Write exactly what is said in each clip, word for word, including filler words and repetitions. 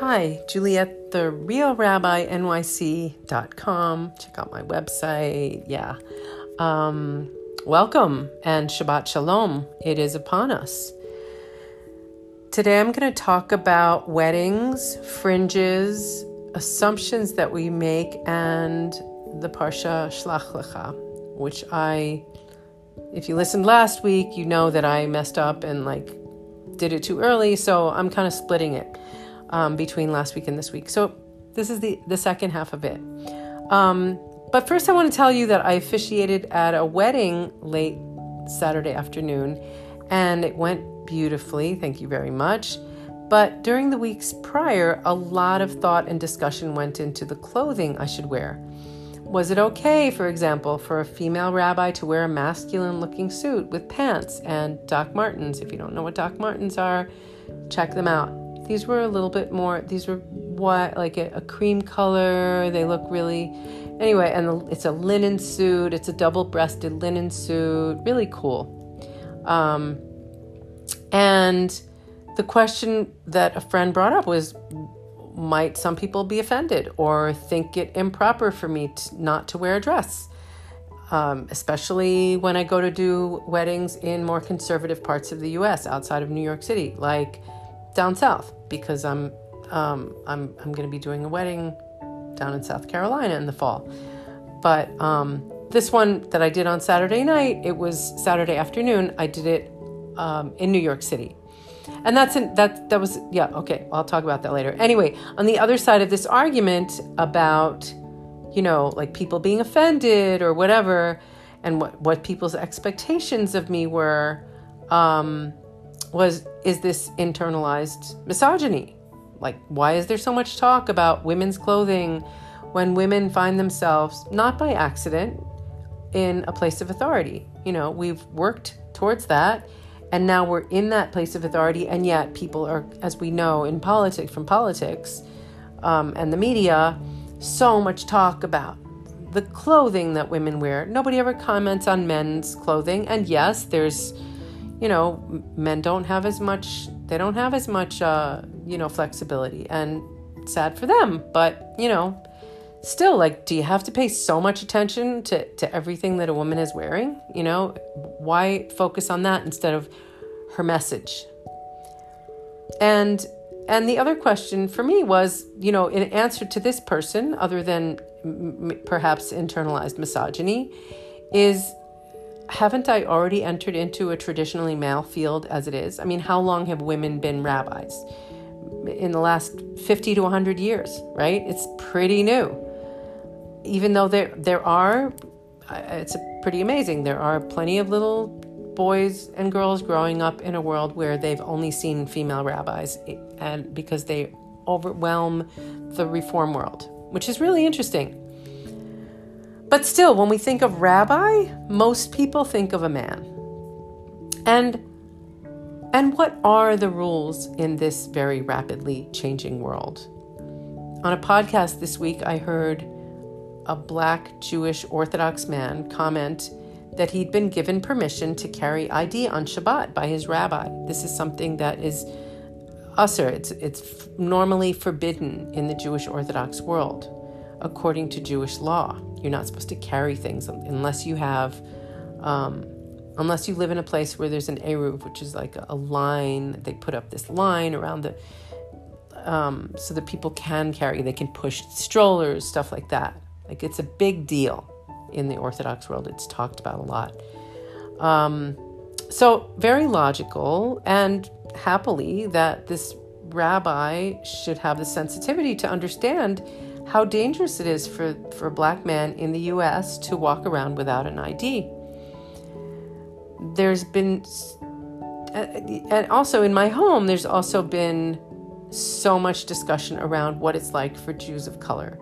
Hi, Juliet, the real rabbi N Y C dot com. Check out my website. Yeah. Um, welcome and Shabbat Shalom. It is upon us. Today I'm going to talk about weddings, fringes, assumptions that we make, and the Parsha Shlach Lecha, which I, if you listened last week, you know that I messed up and like did it too early. So I'm kind of splitting it um, between last week and this week. So this is the, the second half of it. Um, but first I want to tell you that I officiated at a wedding late Saturday afternoon and it went beautifully. Thank you very much. But during the weeks prior, a lot of thought and discussion went into the clothing I should wear. Was it okay, for example, for a female rabbi to wear a masculine-looking suit with pants and Doc Martens? If you don't know what Doc Martens are, check them out. These were a little bit more, these were what, like a, a cream color. They look really, anyway, and the, it's a linen suit. It's a double-breasted linen suit. Really cool. Um, and the question that a friend brought up was, might some people be offended or think it improper for me to not to wear a dress, um, especially when I go to do weddings in more conservative parts of the U S outside of New York City, like down south, because I'm um, I'm I'm going to be doing a wedding down in South Carolina in the fall. But um, this one that I did on Saturday night, it was Saturday afternoon. I did it um, in New York City. And that's, an, that, that was, yeah, okay, I'll talk about that later. Anyway, on the other side of this argument about, you know, like people being offended or whatever, and what, what people's expectations of me were, um, was, is this internalized misogyny? Like, why is there so much talk about women's clothing when women find themselves, not by accident, in a place of authority? You know, we've worked towards that. And now we're in that place of authority, and yet people are, as we know in politics, from politics um, and the media, so much talk about the clothing that women wear. Nobody ever comments on men's clothing. And yes, there's, you know, men don't have as much, they don't have as much, uh, you know, flexibility, and sad for them. But, you know, still, like, do you have to pay so much attention to, to everything that a woman is wearing? You know, why focus on that instead of her message? And and the other question for me was, you know, in answer to this person, other than m- perhaps internalized misogyny, is, haven't I already entered into a traditionally male field as it is? I mean, how long have women been rabbis? In the last fifty to one hundred years, right? It's pretty new. Even though there there are, it's pretty amazing, there are plenty of little boys and girls growing up in a world where they've only seen female rabbis, and because they overwhelm the reform world, which is really interesting. But still, when we think of rabbi, most people think of a man. And and what are the rules in this very rapidly changing world? On a podcast this week, I heard a black Jewish Orthodox man comment that he'd been given permission to carry I D on Shabbat by his rabbi. This is something that is usher. It's, it's normally forbidden in the Jewish Orthodox world. According to Jewish law, you're not supposed to carry things unless you have, um, unless you live in a place where there's an eruv, which is like a line. They put up this line around the, um, so that people can carry, they can push strollers, stuff like that. Like, it's a big deal in the Orthodox world. It's talked about a lot. Um, so very logical, and happily that this rabbi should have the sensitivity to understand how dangerous it is for, for a black man in the U S to walk around without an I D. There's been, and also in my home, there's also been so much discussion around what it's like for Jews of color.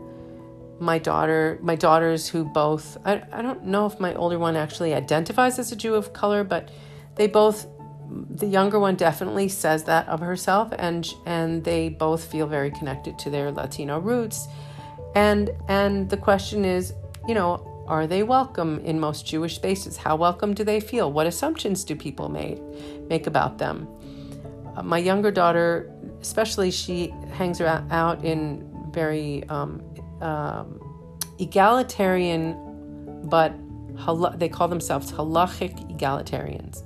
My daughter, my daughters who both, I, I don't know if my older one actually identifies as a Jew of color, but they both, the younger one definitely says that of herself, and and they both feel very connected to their Latino roots. And and the question is, you know, are they welcome in most Jewish spaces? How welcome do they feel? What assumptions do people make, make about them? My younger daughter, especially, she hangs out in very um, um, egalitarian, but hala- they call themselves halachic egalitarians.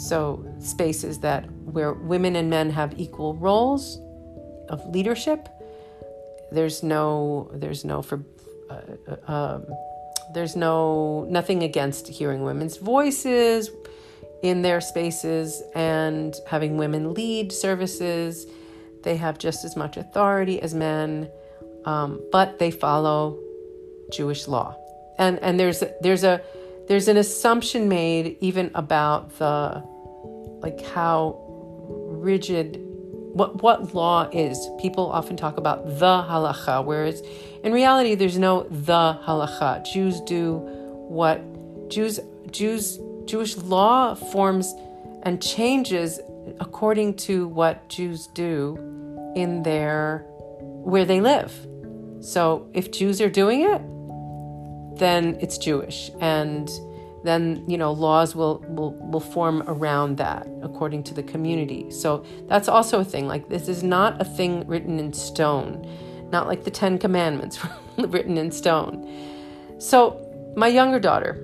So spaces that where women and men have equal roles of leadership. There's no, there's no for, uh, um, there's no nothing against hearing women's voices in their spaces and having women lead services. They have just as much authority as men, um, but they follow Jewish law. And and there's a, there's a there's an assumption made even about the like how rigid. What what law is. People often talk about the halacha, whereas in reality there's no the halacha. Jews do what Jews Jews Jewish law forms and changes according to what Jews do in their where they live. So if Jews are doing it, then it's Jewish, and then, you know, laws will, will, will form around that according to the community. So that's also a thing. Like, this is not a thing written in stone, not like the Ten Commandments written in stone. So my younger daughter,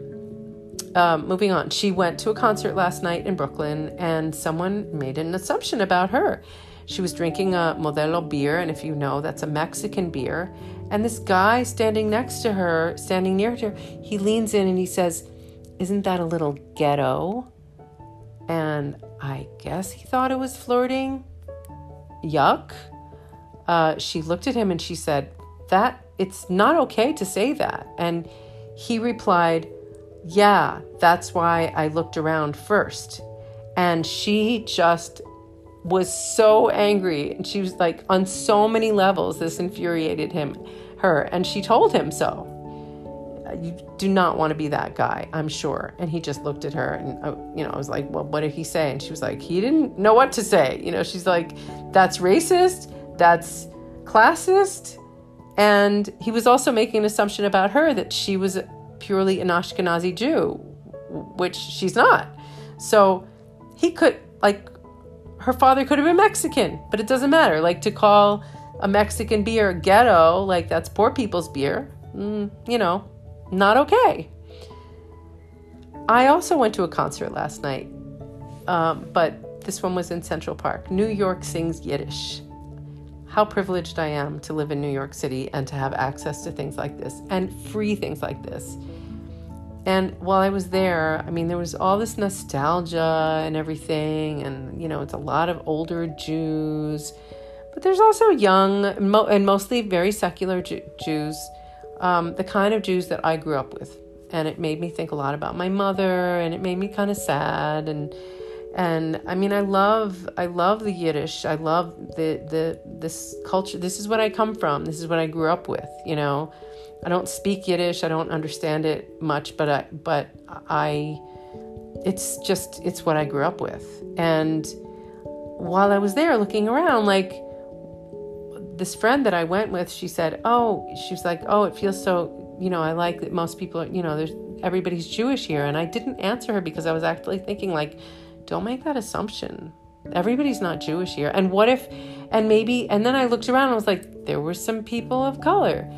um, moving on, she went to a concert last night in Brooklyn, and someone made an assumption about her. She was drinking a Modelo beer, and if you know, that's a Mexican beer. And this guy standing next to her, standing near to her, he leans in and he says, "Isn't that a little ghetto?" And I guess he thought it was flirting. Yuck. Uh, she looked at him and she said, "That it's not okay to say that." And he replied, "Yeah, that's why I looked around first." And she just was so angry. And she was like, on so many levels, this infuriated him, her. And she told him so. "You do not want to be that guy, I'm sure." And he just looked at her, and I, you know, I was like, "Well, what did he say?" And she was like, "He didn't know what to say." You know, she's like, "That's racist, that's classist." And he was also making an assumption about her that she was purely an Ashkenazi Jew, which she's not. So he could, like, her father could have been Mexican, but it doesn't matter. Like, to call a Mexican beer ghetto, like that's poor people's beer, mm, you know. Not okay. I also went to a concert last night, um, but this one was in Central Park. New York Sings Yiddish. How privileged I am to live in New York City and to have access to things like this and free things like this. And while I was there, I mean, there was all this nostalgia and everything, and, you know, it's a lot of older Jews, but there's also young mo- and mostly very secular Ju- Jews. Um, the kind of Jews that I grew up with. And it made me think a lot about my mother, and it made me kind of sad. And, and I mean, I love, I love the Yiddish. I love the, the, this culture. This is what I come from. This is what I grew up with. You know, I don't speak Yiddish. I don't understand it much, but I, but I, it's just, it's what I grew up with. And while I was there looking around, like, this friend that I went with, she said, oh, she was like, "Oh, it feels so, you know, I like that most people are, you know, there's everybody's Jewish here." And I didn't answer her because I was actually thinking, like, don't make that assumption. Everybody's not Jewish here. And what if, and maybe, and then I looked around and I was like, there were some people of color.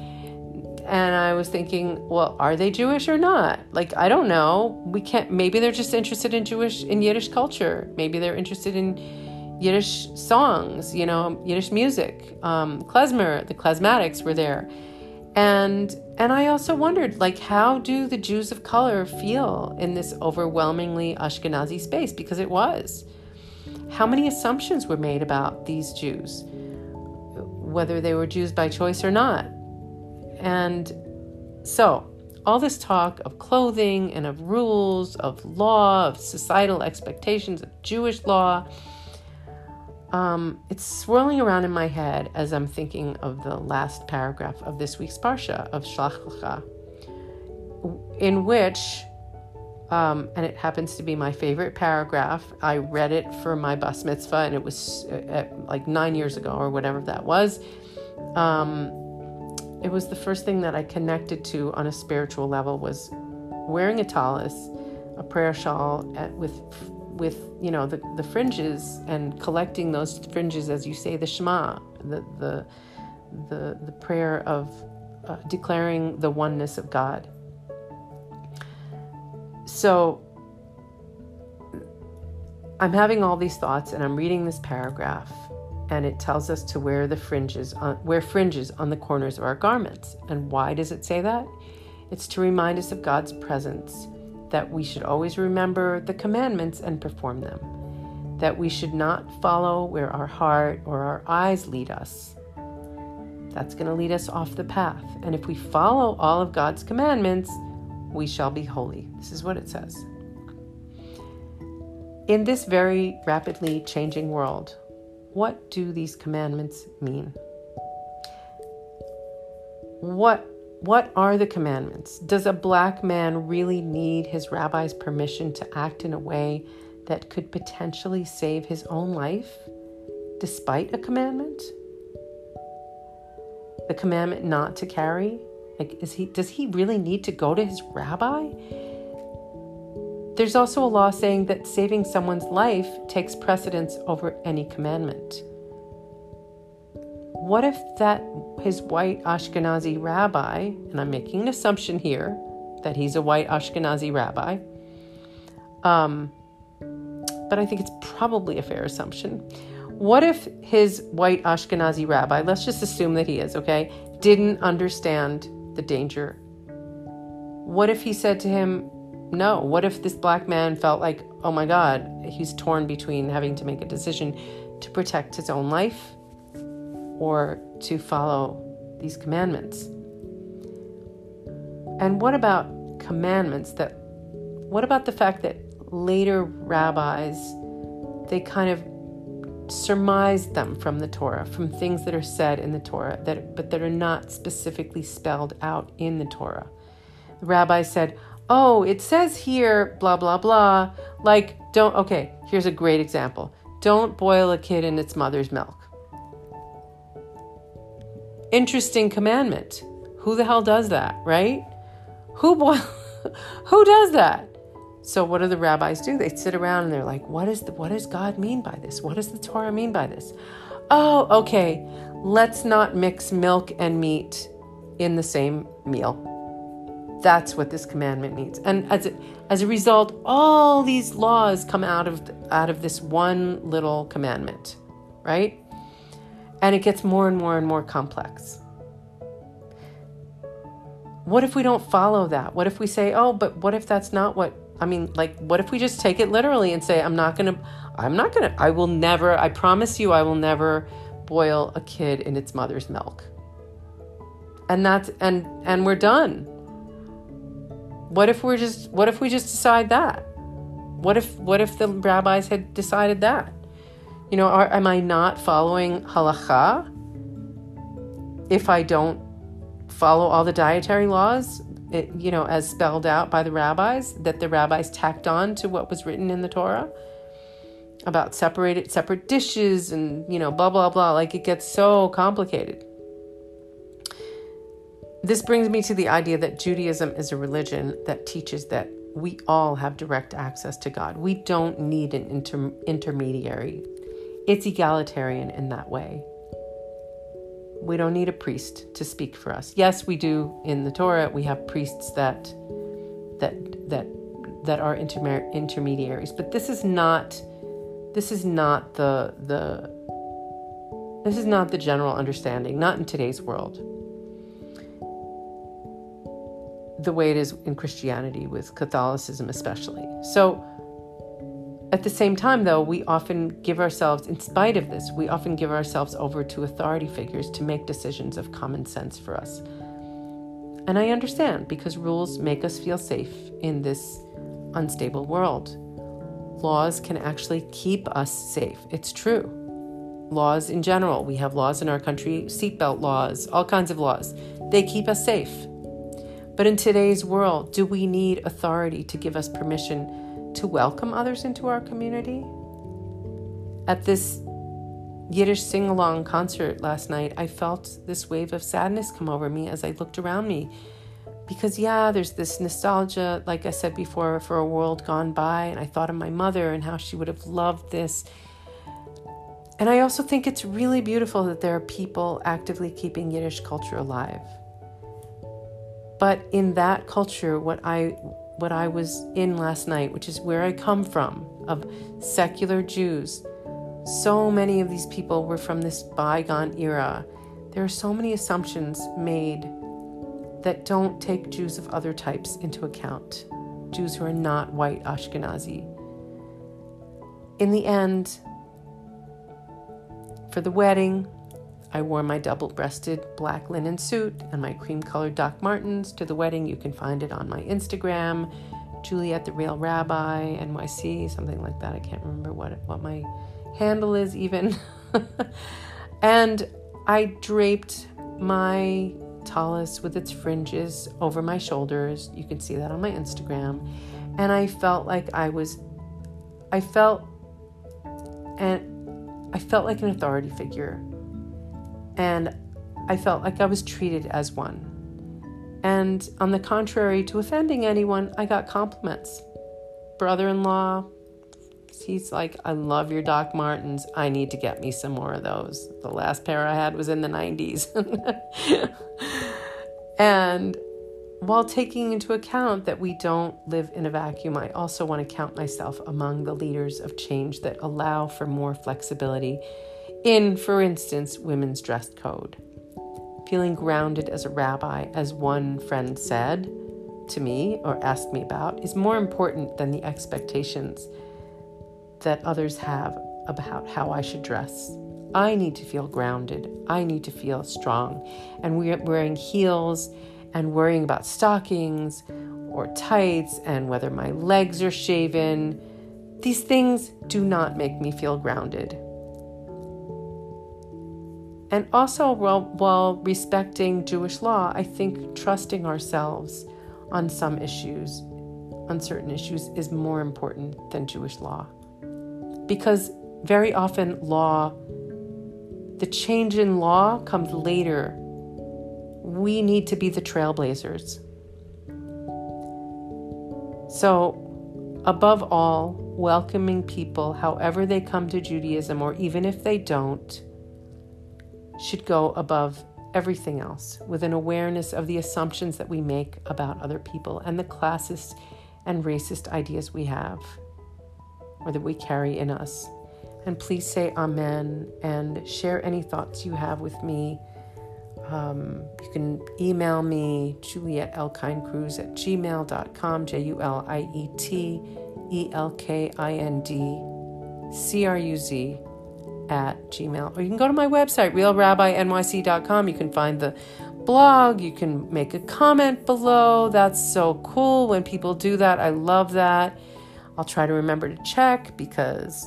And I was thinking, well, are they Jewish or not? Like, I don't know. We can't, maybe they're just interested in Jewish, in Yiddish culture. Maybe they're interested in Yiddish songs, you know, Yiddish music, um, klezmer, the klezmatics were there. And, and I also wondered, like, how do the Jews of color feel in this overwhelmingly Ashkenazi space? Because it was. How many assumptions were made about these Jews, whether they were Jews by choice or not? And so all this talk of clothing and of rules, of law, of societal expectations, of Jewish law, Um, it's swirling around in my head as I'm thinking of the last paragraph of this week's Parsha of Shlach Lecha, in which, um, and it happens to be my favorite paragraph. I read it for my bas mitzvah, and it was at, like nine years ago or whatever that was. Um, it was the first thing that I connected to on a spiritual level, was wearing a tallis, a prayer shawl at, with with, you know, the, the fringes and collecting those fringes as you say the Shema, the the the, the prayer of uh, declaring the oneness of God. So I'm having all these thoughts and I'm reading this paragraph, and it tells us to wear the fringes on, wear fringes on the corners of our garments. And why does it say that? It's to remind us of God's presence, that we should always remember the commandments and perform them, that we should not follow where our heart or our eyes lead us. That's going to lead us off the path. And if we follow all of God's commandments, we shall be holy. This is what it says. In this very rapidly changing world, what do these commandments mean? What What are the commandments? Does a black man really need his rabbi's permission to act in a way that could potentially save his own life, despite a commandment? The commandment not to carry? Like, is he? Does he really need to go to his rabbi? There's also a law saying that saving someone's life takes precedence over any commandment. What if that his white Ashkenazi rabbi, and I'm making an assumption here that he's a white Ashkenazi rabbi, um, but I think it's probably a fair assumption. What if his white Ashkenazi rabbi, let's just assume that he is, okay, didn't understand the danger? What if he said to him, no? What if this black man felt like, oh my God, he's torn between having to make a decision to protect his own life or to follow these commandments? And what about commandments that, what about the fact that later rabbis, they kind of surmised them from the Torah, from things that are said in the Torah, that but that are not specifically spelled out in the Torah. The rabbi said, oh, it says here, blah, blah, blah. Like, don't, okay, here's a great example. Don't boil a kid in its mother's milk. Interesting commandment. Who the hell does that, right? Who bo- who does that? So what do the rabbis do? They sit around and they're like, what is the, what does God mean by this? What does the Torah mean by this? Oh, okay. Let's not mix milk and meat in the same meal. That's what this commandment means. And as a, as a result, all these laws come out of out of this one little commandment, right? And it gets more and more and more complex. What if we don't follow that? What if we say, oh, but what if that's not what, I mean, like, what if we just take it literally and say, I'm not going to, I'm not going to, I will never, I promise you, I will never boil a kid in its mother's milk. And that's, and, and we're done. What if we're just, what if we just decide that? What if, what if the rabbis had decided that? You know, are, am I not following halacha if I don't follow all the dietary laws, it, you know, as spelled out by the rabbis, that the rabbis tacked on to what was written in the Torah about separated, separate dishes and, you know, blah, blah, blah. Like, it gets so complicated. This brings me to the idea that Judaism is a religion that teaches that we all have direct access to God. We don't need an inter- intermediary. It's egalitarian in that way. We don't need a priest to speak for us. Yes, we do in the Torah. We have priests that that that that are intermer- intermediaries. But this is not this is not the the this is not the general understanding. Not in today's world. The way it is in Christianity, with Catholicism especially. So. At the same time, though, we often give ourselves, in spite of this, we often give ourselves over to authority figures to make decisions of common sense for us. And I understand, because rules make us feel safe in this unstable world. Laws can actually keep us safe. It's true. Laws in general, we have laws in our country, seatbelt laws, all kinds of laws. They keep us safe. But in today's world, do we need authority to give us permission to welcome others into our community? At this Yiddish sing-along concert last night, I felt this wave of sadness come over me as I looked around me. Because, yeah, there's this nostalgia, like I said before, for a world gone by. And I thought of my mother and how she would have loved this. And I also think it's really beautiful that there are people actively keeping Yiddish culture alive. But in that culture, what I what I was in last night, which is where I come from, of secular Jews, so many of these people were from this bygone era. There are so many assumptions made that don't take Jews of other types into account, Jews who are not white Ashkenazi. In the end, for the wedding, I wore my double-breasted black linen suit and my cream-colored Doc Martens to the wedding. You can find it on my Instagram, Juliet the Real Rabbi, N Y C, something like that. I can't remember what, what my handle is even. And I draped my tallis with its fringes over my shoulders. You can see that on my Instagram. And I felt like I was, I felt, and I felt like an authority figure. And I felt like I was treated as one. And on the contrary to offending anyone, I got compliments. Brother-in-law, he's like, I love your Doc Martens. I need to get me some more of those. The last pair I had was in the nineties. And while taking into account that we don't live in a vacuum, I also want to count myself among the leaders of change that allow for more flexibility in, for instance, women's dress code. Feeling grounded as a rabbi, as one friend said to me or asked me about, is more important than the expectations that others have about how I should dress. I need to feel grounded. I need to feel strong. And we're wearing heels and worrying about stockings or tights and whether my legs are shaven. These things do not make me feel grounded. And also, while, while respecting Jewish law, I think trusting ourselves on some issues, on certain issues, is more important than Jewish law. Because very often law, the change in law comes later. We need to be the trailblazers. So, above all, welcoming people, however they come to Judaism, or even if they don't, should go above everything else, with an awareness of the assumptions that we make about other people and the classist and racist ideas we have or that we carry in us. And please say amen and share any thoughts you have with me. Um, you can email me, Juliet Elkind Cruz at gmail dot com, J U L I E T E L K I N D C R U Z at Gmail, or you can go to my website, real rabbi N Y C dot com. You can find the blog. You can make a comment below. That's so cool when people do that. I love that. I'll try to remember to check because,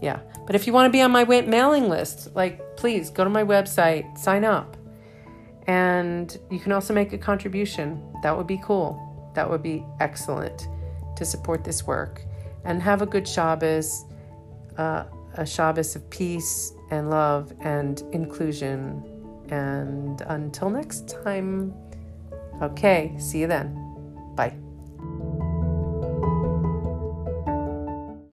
yeah. But if you want to be on my mailing list, like, please go to my website, sign up. And you can also make a contribution. That would be cool. That would be excellent to support this work. And have a good Shabbos. Uh, a Shabbos of peace and love and inclusion. And until next time, okay, see you then. Bye.